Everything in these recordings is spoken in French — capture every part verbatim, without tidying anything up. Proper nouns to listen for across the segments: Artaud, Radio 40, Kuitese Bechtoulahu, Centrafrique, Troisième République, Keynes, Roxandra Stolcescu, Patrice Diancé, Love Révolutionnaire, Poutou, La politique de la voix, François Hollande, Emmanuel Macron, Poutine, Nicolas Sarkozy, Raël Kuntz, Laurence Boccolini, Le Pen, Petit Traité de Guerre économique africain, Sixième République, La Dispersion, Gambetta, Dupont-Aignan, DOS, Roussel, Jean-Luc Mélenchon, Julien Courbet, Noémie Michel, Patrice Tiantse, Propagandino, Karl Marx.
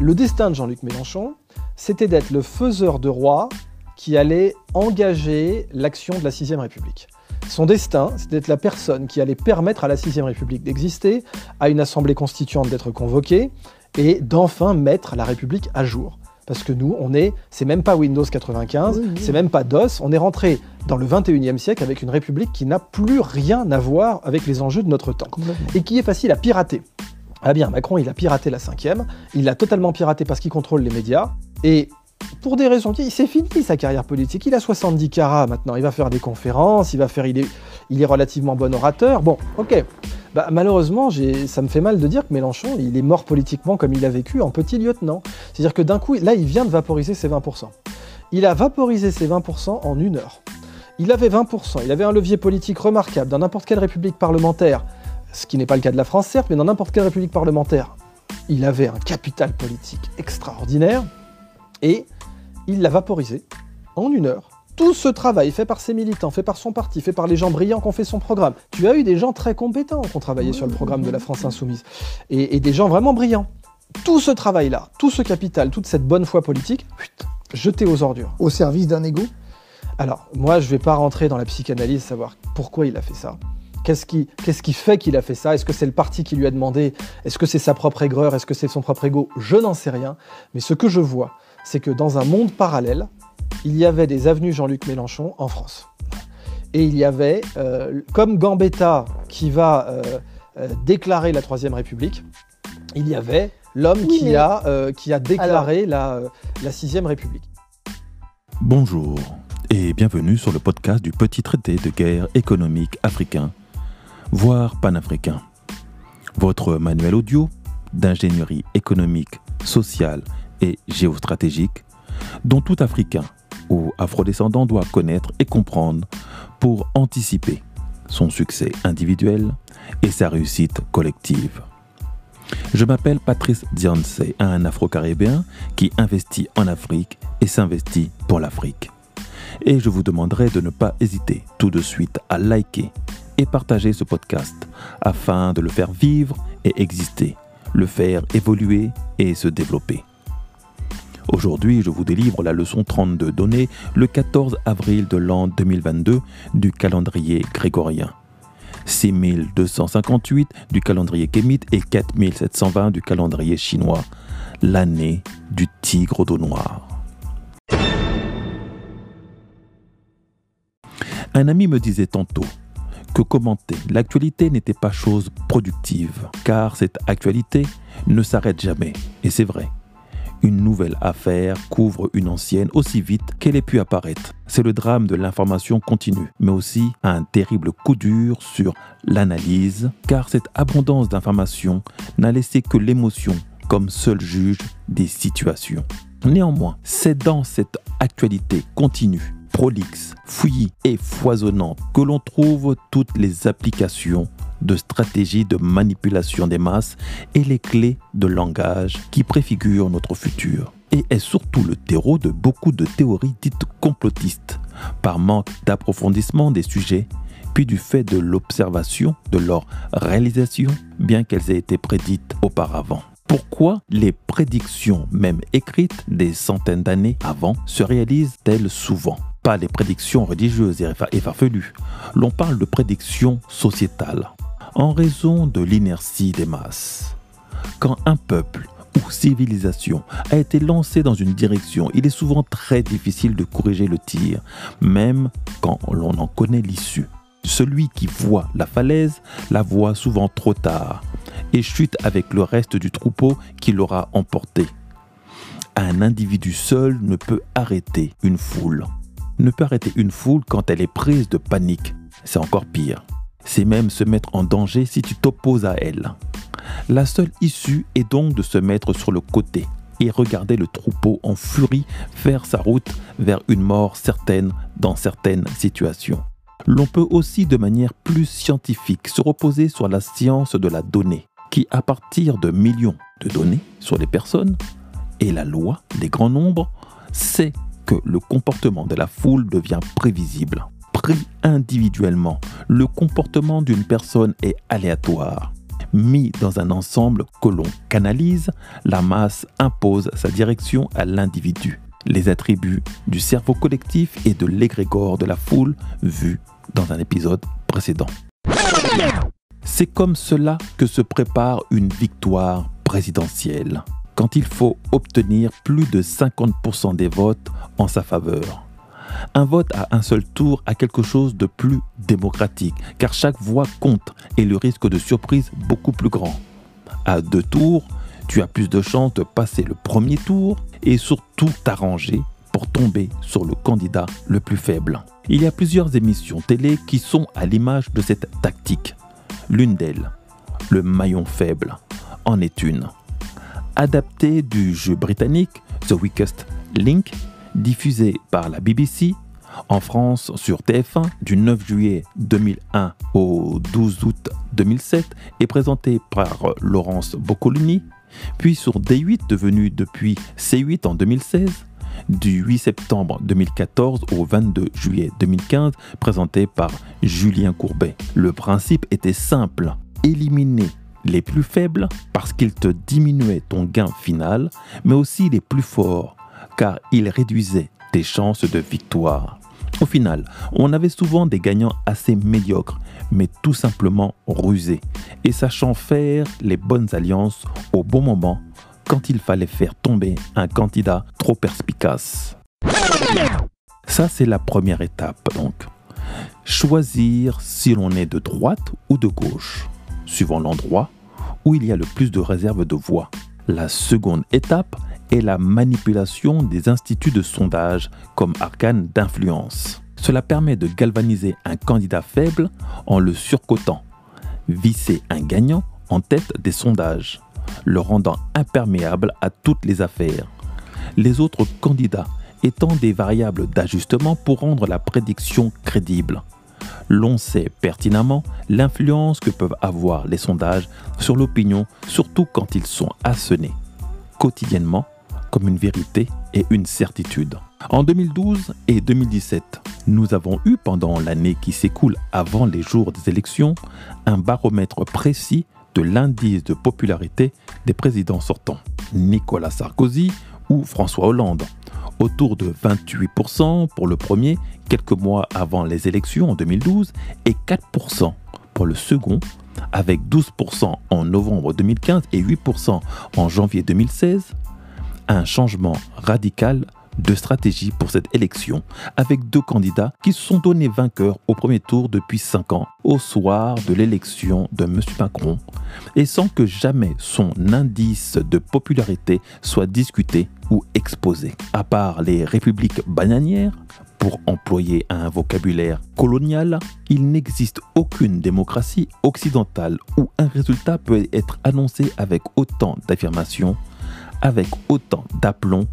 Le destin de Jean-Luc Mélenchon, c'était d'être le faiseur de rois qui allait engager l'action de la Sixième République. Son destin, c'était d'être la personne qui allait permettre à la Sixième République d'exister, à une assemblée constituante d'être convoquée, et d'enfin mettre la République à jour. Parce que nous, on est, c'est même pas Windows quatre-vingt-quinze, oui, oui. C'est même pas DOS, on est rentré dans le vingt et unième siècle avec une République qui n'a plus rien à voir avec les enjeux de notre temps, et qui est facile à pirater. Ah bien, Macron, il a piraté la cinquième, il l'a totalement piraté parce qu'il contrôle les médias, et pour des raisons, c'est fini sa carrière politique, il a soixante-dix carats maintenant, il va faire des conférences, il va faire, il est, il est relativement bon orateur, bon, ok. Bah, malheureusement, j'ai, ça me fait mal de dire que Mélenchon, il est mort politiquement comme il a vécu en petit lieutenant. C'est-à-dire que d'un coup, là, il vient de vaporiser ses vingt pour cent. Il a vaporisé ses vingt pour cent en une heure. Il avait vingt pour cent, il avait un levier politique remarquable dans n'importe quelle république parlementaire, ce qui n'est pas le cas de la France, certes, mais dans n'importe quelle république parlementaire, il avait un capital politique extraordinaire, et il l'a vaporisé en une heure. Tout ce travail fait par ses militants, fait par son parti, fait par les gens brillants qui ont fait son programme. Tu as eu des gens très compétents qui ont travaillé sur le programme de la France insoumise, et, et des gens vraiment brillants. Tout ce travail-là, tout ce capital, toute cette bonne foi politique, jeté aux ordures. Au service d'un égo ? Alors, moi, je ne vais pas rentrer dans la psychanalyse, savoir pourquoi il a fait ça. Qu'est-ce qui, qu'est-ce qui fait qu'il a fait ça ? Est-ce que c'est le parti qui lui a demandé ? Est-ce que c'est sa propre aigreur ? Est-ce que c'est son propre égo ? Je n'en sais rien. Mais ce que je vois, c'est que dans un monde parallèle, il y avait des avenues Jean-Luc Mélenchon en France. Et il y avait, euh, comme Gambetta qui va euh, euh, déclarer la Troisième République, il y avait l'homme oui, qui, mais... a, euh, qui a déclaré Alors... la, euh, la Sixième République. Bonjour et bienvenue sur le podcast du Petit Traité de Guerre économique africain, voire panafricain. Votre manuel audio d'ingénierie économique, sociale et géostratégique dont tout Africain ou afrodescendant doit connaître et comprendre pour anticiper son succès individuel et sa réussite collective. Je m'appelle Patrice Diancé, un afro-caribéen qui investit en Afrique et s'investit pour l'Afrique. Et je vous demanderai de ne pas hésiter tout de suite à liker et partager ce podcast afin de le faire vivre et exister, le faire évoluer et se développer. Aujourd'hui, je vous délivre la leçon trente-deux donnée le quatorze avril de l'an deux mille vingt-deux du calendrier grégorien, six mille deux cent cinquante-huit du calendrier kémite et quatre mille sept cent vingt du calendrier chinois, l'année du tigre d'eau noire. Un ami me disait tantôt que commenter l'actualité n'était pas chose productive, car cette actualité ne s'arrête jamais, et c'est vrai. Une nouvelle affaire couvre une ancienne aussi vite qu'elle ait pu apparaître. C'est le drame de l'information continue, mais aussi un terrible coup dur sur l'analyse, car cette abondance d'informations n'a laissé que l'émotion comme seul juge des situations. Néanmoins, c'est dans cette actualité continue, prolixe, fouillie et foisonnante que l'on trouve toutes les applications de stratégies de manipulation des masses et les clés de langage qui préfigurent notre futur. Et est surtout le terreau de beaucoup de théories dites complotistes, par manque d'approfondissement des sujets, puis du fait de l'observation de leur réalisation, bien qu'elles aient été prédites auparavant. Pourquoi les prédictions, même écrites des centaines d'années avant, se réalisent-elles souvent ? Pas les prédictions religieuses et farfelues, l'on parle de prédictions sociétales, en raison de l'inertie des masses. Quand un peuple ou civilisation a été lancé dans une direction, il est souvent très difficile de corriger le tir, même quand l'on en connaît l'issue. Celui qui voit la falaise la voit souvent trop tard et chute avec le reste du troupeau qui l'aura emporté. Un individu seul ne peut arrêter une foule. Ne peut arrêter une foule quand elle est prise de panique. C'est encore pire. C'est même se mettre en danger si tu t'opposes à elle. La seule issue est donc de se mettre sur le côté et regarder le troupeau en furie faire sa route vers une mort certaine dans certaines situations. L'on peut aussi de manière plus scientifique se reposer sur la science de la donnée, qui à partir de millions de données sur les personnes et la loi des grands nombres, sait que le comportement de la foule devient prévisible. Pris individuellement, le comportement d'une personne est aléatoire, Mis dans un ensemble que l'on canalise, la masse impose sa direction à l'individu. Les attributs du cerveau collectif et de l'égrégore de la foule vus dans un épisode précédent. C'est comme cela que se prépare une victoire présidentielle, quand il faut obtenir plus de cinquante pour cent des votes en sa faveur. Un vote à un seul tour a quelque chose de plus démocratique, car chaque voix compte et le risque de surprise beaucoup plus grand. À deux tours, tu as plus de chances de passer le premier tour et surtout t'arranger pour tomber sur le candidat le plus faible. Il y a plusieurs émissions télé qui sont à l'image de cette tactique. L'une d'elles, le maillon faible, en est une. Adaptée du jeu britannique The Weakest Link, diffusé par la B B C, en France sur T F un du neuf juillet deux mille un au douze août deux mille sept et présenté par Laurence Boccolini, puis sur D huit devenu depuis C huit en deux mille seize, du huit septembre deux mille quatorze au vingt-deux juillet deux mille quinze, présenté par Julien Courbet. Le principe était simple, éliminer les plus faibles parce qu'ils te diminuaient ton gain final, mais aussi les plus forts, car ils réduisaient tes chances de victoire. Au final, on avait souvent des gagnants assez médiocres, mais tout simplement rusés, et sachant faire les bonnes alliances au bon moment, quand il fallait faire tomber un candidat trop perspicace. Ça, c'est la première étape, donc. Choisir si l'on est de droite ou de gauche, suivant l'endroit où il y a le plus de réserves de voix. La seconde étape est la manipulation des instituts de sondage comme arcane d'influence. Cela permet de galvaniser un candidat faible en le surcotant, visser un gagnant en tête des sondages, le rendant imperméable à toutes les affaires. Les autres candidats étant des variables d'ajustement pour rendre la prédiction crédible. L'on sait pertinemment l'influence que peuvent avoir les sondages sur l'opinion, surtout quand ils sont assenés quotidiennement comme une vérité et une certitude. En deux mille douze et deux mille dix-sept, nous avons eu pendant l'année qui s'écoule avant les jours des élections, un baromètre précis de l'indice de popularité des présidents sortants, Nicolas Sarkozy ou François Hollande, autour de vingt-huit pour cent pour le premier quelques mois avant les élections en deux mille douze et quatre pour cent pour le second, avec douze pour cent en novembre deux mille quinze et huit pour cent en janvier deux mille seize, un changement radical de stratégie pour cette élection, avec deux candidats qui se sont donnés vainqueurs au premier tour depuis cinq ans, au soir de l'élection de M. Macron, et sans que jamais son indice de popularité soit discuté ou exposé. À part les républiques bananières, pour employer un vocabulaire colonial, il n'existe aucune démocratie occidentale où un résultat peut être annoncé avec autant d'affirmation, avec autant d'aplomb,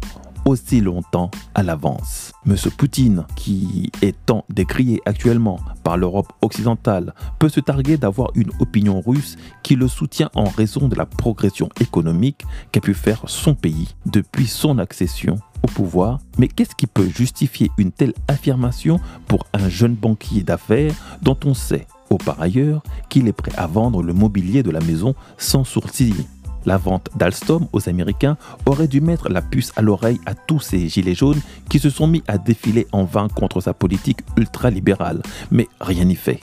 aussi longtemps à l'avance. Monsieur Poutine, qui est tant décrié actuellement par l'Europe occidentale, peut se targuer d'avoir une opinion russe qui le soutient en raison de la progression économique qu'a pu faire son pays depuis son accession au pouvoir. Mais qu'est-ce qui peut justifier une telle affirmation pour un jeune banquier d'affaires dont on sait, au par ailleurs, qu'il est prêt à vendre le mobilier de la maison sans sourciller? La vente d'Alstom aux Américains aurait dû mettre la puce à l'oreille à tous ces gilets jaunes qui se sont mis à défiler en vain contre sa politique ultralibérale, mais rien n'y fait.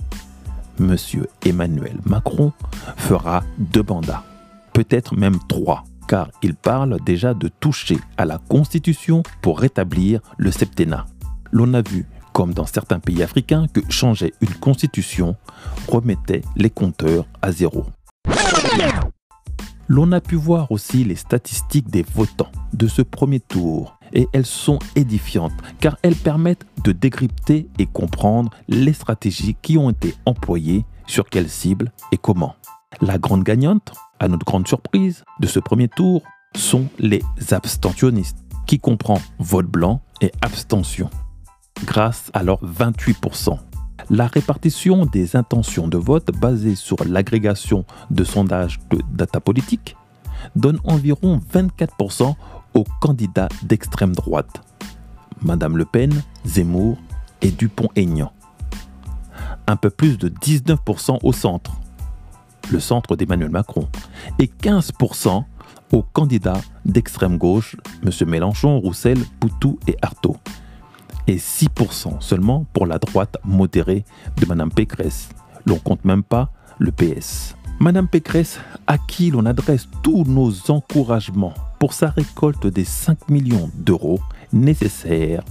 Monsieur Emmanuel Macron fera deux mandats, peut-être même trois, car il parle déjà de toucher à la Constitution pour rétablir le septennat. L'on a vu, comme dans certains pays africains, que changer une constitution remettait les compteurs à zéro. L'on a pu voir aussi les statistiques des votants de ce premier tour et elles sont édifiantes car elles permettent de décrypter et comprendre les stratégies qui ont été employées, sur quelles cibles et comment. La grande gagnante, à notre grande surprise, de ce premier tour sont les abstentionnistes qui comprend vote blanc et abstention grâce à leurs vingt-huit pour cent. La répartition des intentions de vote basée sur l'agrégation de sondages de data politique donne environ vingt-quatre pour cent aux candidats d'extrême droite, Madame Le Pen, Zemmour et Dupont-Aignan. Un peu plus de dix-neuf pour cent au centre, le centre d'Emmanuel Macron, et quinze pour cent aux candidats d'extrême gauche, M. Mélenchon, Roussel, Poutou et Artaud, et six pour cent seulement pour la droite modérée de Mme Pécresse. L'on compte même pas le P S. Mme Pécresse, à qui l'on adresse tous nos encouragements pour sa récolte des cinq millions d'euros nécessaires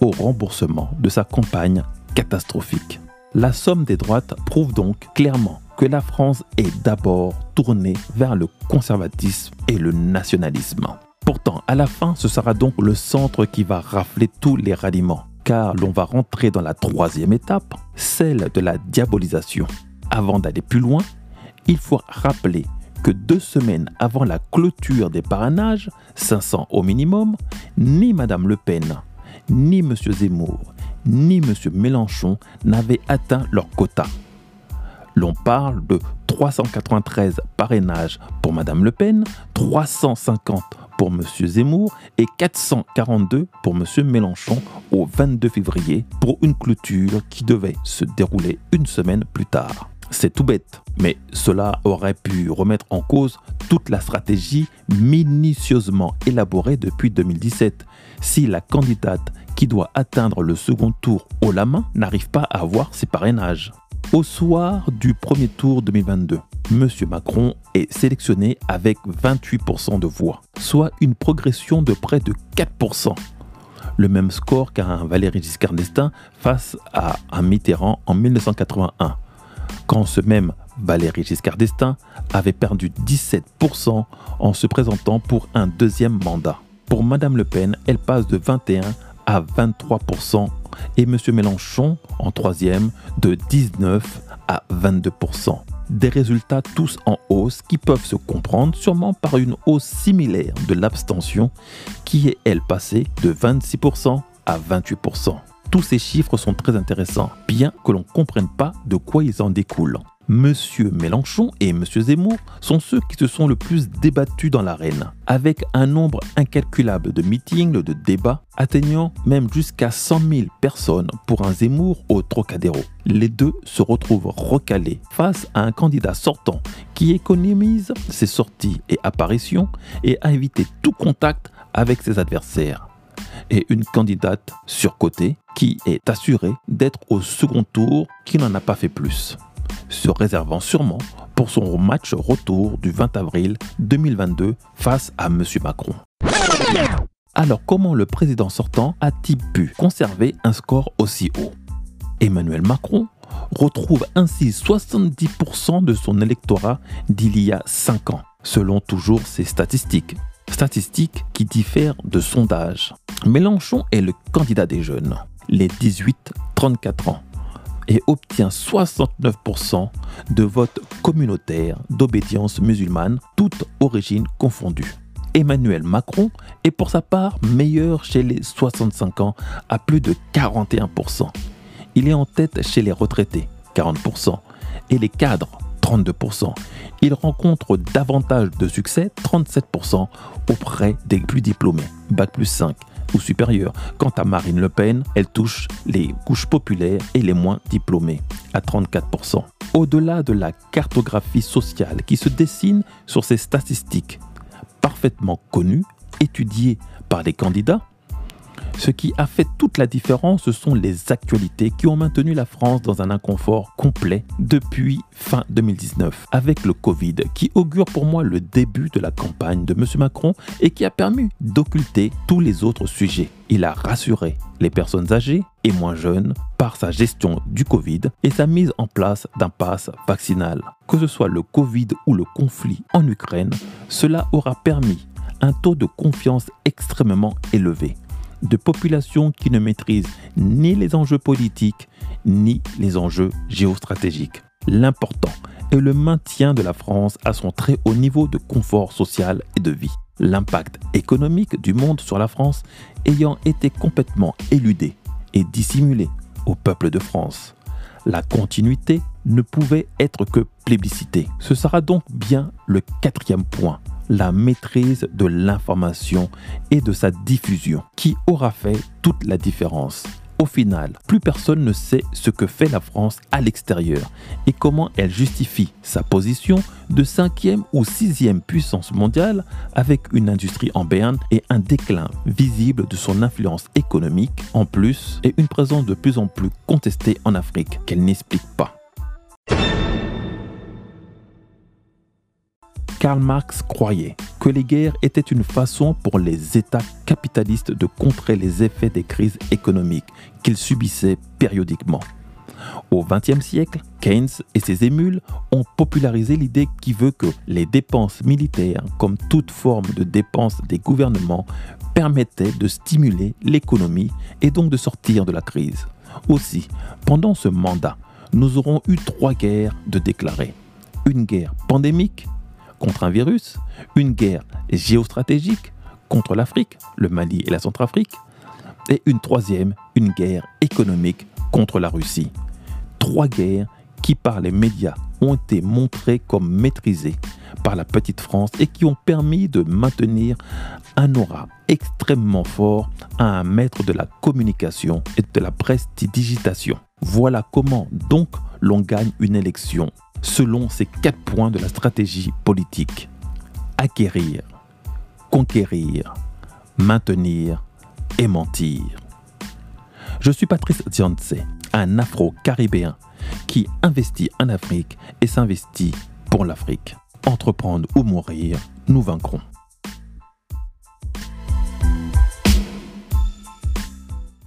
au remboursement de sa campagne catastrophique. La somme des droites prouve donc clairement que la France est d'abord tournée vers le conservatisme et le nationalisme. Pourtant, à la fin, ce sera donc le centre qui va rafler tous les ralliements, car l'on va rentrer dans la troisième étape, celle de la diabolisation. Avant d'aller plus loin, il faut rappeler que deux semaines avant la clôture des parrainages, cinq cents au minimum, ni Mme Le Pen, ni M. Zemmour, ni M. Mélenchon n'avaient atteint leur quota. L'on parle de trois cent quatre-vingt-treize parrainages pour Mme Le Pen, trois cent cinquante pour M. Zemmour et quatre cent quarante-deux pour M. Mélenchon au vingt-deux février, pour une clôture qui devait se dérouler une semaine plus tard. C'est tout bête, mais cela aurait pu remettre en cause toute la stratégie minutieusement élaborée depuis deux mille dix-sept, si la candidate qui doit atteindre le second tour haut la main n'arrive pas à avoir ses parrainages. Au soir du premier tour deux mille vingt-deux, M. Macron est sélectionné avec vingt-huit pour cent de voix, soit une progression de près de quatre pour cent. Le même score qu'un Valéry Giscard d'Estaing face à un Mitterrand en mille neuf cent quatre-vingt-un, quand ce même Valéry Giscard d'Estaing avait perdu dix-sept pour cent en se présentant pour un deuxième mandat. Pour Mme Le Pen, elle passe de vingt et un à vingt-trois pour cent et M. Mélenchon, en troisième, de dix-neuf à vingt-deux pour cent. Des résultats tous en hausse qui peuvent se comprendre sûrement par une hausse similaire de l'abstention qui est, elle, passée de vingt-six pour cent à vingt-huit pour cent. Tous ces chiffres sont très intéressants, bien que l'on ne comprenne pas de quoi ils en découlent. M. Mélenchon et M. Zemmour sont ceux qui se sont le plus débattus dans l'arène, avec un nombre incalculable de meetings, de débats, atteignant même jusqu'à cent mille personnes pour un Zemmour au Trocadéro. Les deux se retrouvent recalés face à un candidat sortant qui économise ses sorties et apparitions et a évité tout contact avec ses adversaires, et une candidate surcotée qui est assurée d'être au second tour, qui n'en a pas fait plus, se réservant sûrement pour son match retour du vingt avril deux mille vingt-deux face à M. Macron. Alors comment le président sortant a-t-il pu conserver un score aussi haut? Emmanuel Macron retrouve ainsi soixante-dix pour cent de son électorat d'il y a cinq ans, selon toujours ses statistiques. Statistiques qui diffèrent de sondages. Mélenchon est le candidat des jeunes, les dix-huit à trente-quatre ans, et obtient soixante-neuf pour cent de votes communautaires d'obédience musulmane, toutes origines confondues. Emmanuel Macron est pour sa part meilleur chez les soixante-cinq ans à plus de quarante et un pour cent. Il est en tête chez les retraités, quarante pour cent, et les cadres, trente-deux pour cent. Il rencontre davantage de succès, trente-sept pour cent, auprès des plus diplômés, bac plus cinq ou supérieur. Quant à Marine Le Pen, elle touche les couches populaires et les moins diplômés, à trente-quatre pour cent. Au-delà de la cartographie sociale qui se dessine sur ces statistiques, parfaitement connues, étudiées par les candidats, ce qui a fait toute la différence, ce sont les actualités qui ont maintenu la France dans un inconfort complet depuis fin deux mille dix-neuf, avec le Covid qui augure pour moi le début de la campagne de M. Macron et qui a permis d'occulter tous les autres sujets. Il a rassuré les personnes âgées et moins jeunes par sa gestion du Covid et sa mise en place d'un pass vaccinal. Que ce soit le Covid ou le conflit en Ukraine, cela aura permis un taux de confiance extrêmement élevé de populations qui ne maîtrisent ni les enjeux politiques, ni les enjeux géostratégiques. L'important est le maintien de la France à son très haut niveau de confort social et de vie. L'impact économique du monde sur la France ayant été complètement éludé et dissimulé au peuple de France. La continuité ne pouvait être que plébiscitée. Ce sera donc bien le quatrième point, la maîtrise de l'information et de sa diffusion, qui aura fait toute la différence. Au final, plus personne ne sait ce que fait la France à l'extérieur et comment elle justifie sa position de cinquième ou sixième puissance mondiale avec une industrie en berne et un déclin visible de son influence économique en plus et une présence de plus en plus contestée en Afrique qu'elle n'explique pas. Karl Marx croyait que les guerres étaient une façon pour les États capitalistes de contrer les effets des crises économiques qu'ils subissaient périodiquement. Au vingtième siècle, Keynes et ses émules ont popularisé l'idée qui veut que les dépenses militaires, comme toute forme de dépenses des gouvernements, permettaient de stimuler l'économie et donc de sortir de la crise. Aussi, pendant ce mandat, nous aurons eu trois guerres de déclarées. Une guerre pandémique, contre un virus, une guerre géostratégique contre l'Afrique, le Mali et la Centrafrique, et une troisième, une guerre économique contre la Russie. Trois guerres qui par les médias ont été montrées comme maîtrisées par la petite France et qui ont permis de maintenir un aura extrêmement fort à un maître de la communication et de la prestidigitation. Voilà comment donc l'on gagne une élection. Selon ces quatre points de la stratégie politique. Acquérir, conquérir, maintenir et mentir. Je suis Patrice Tiantse, un afro-caribéen qui investit en Afrique et s'investit pour l'Afrique. Entreprendre ou mourir, nous vaincrons.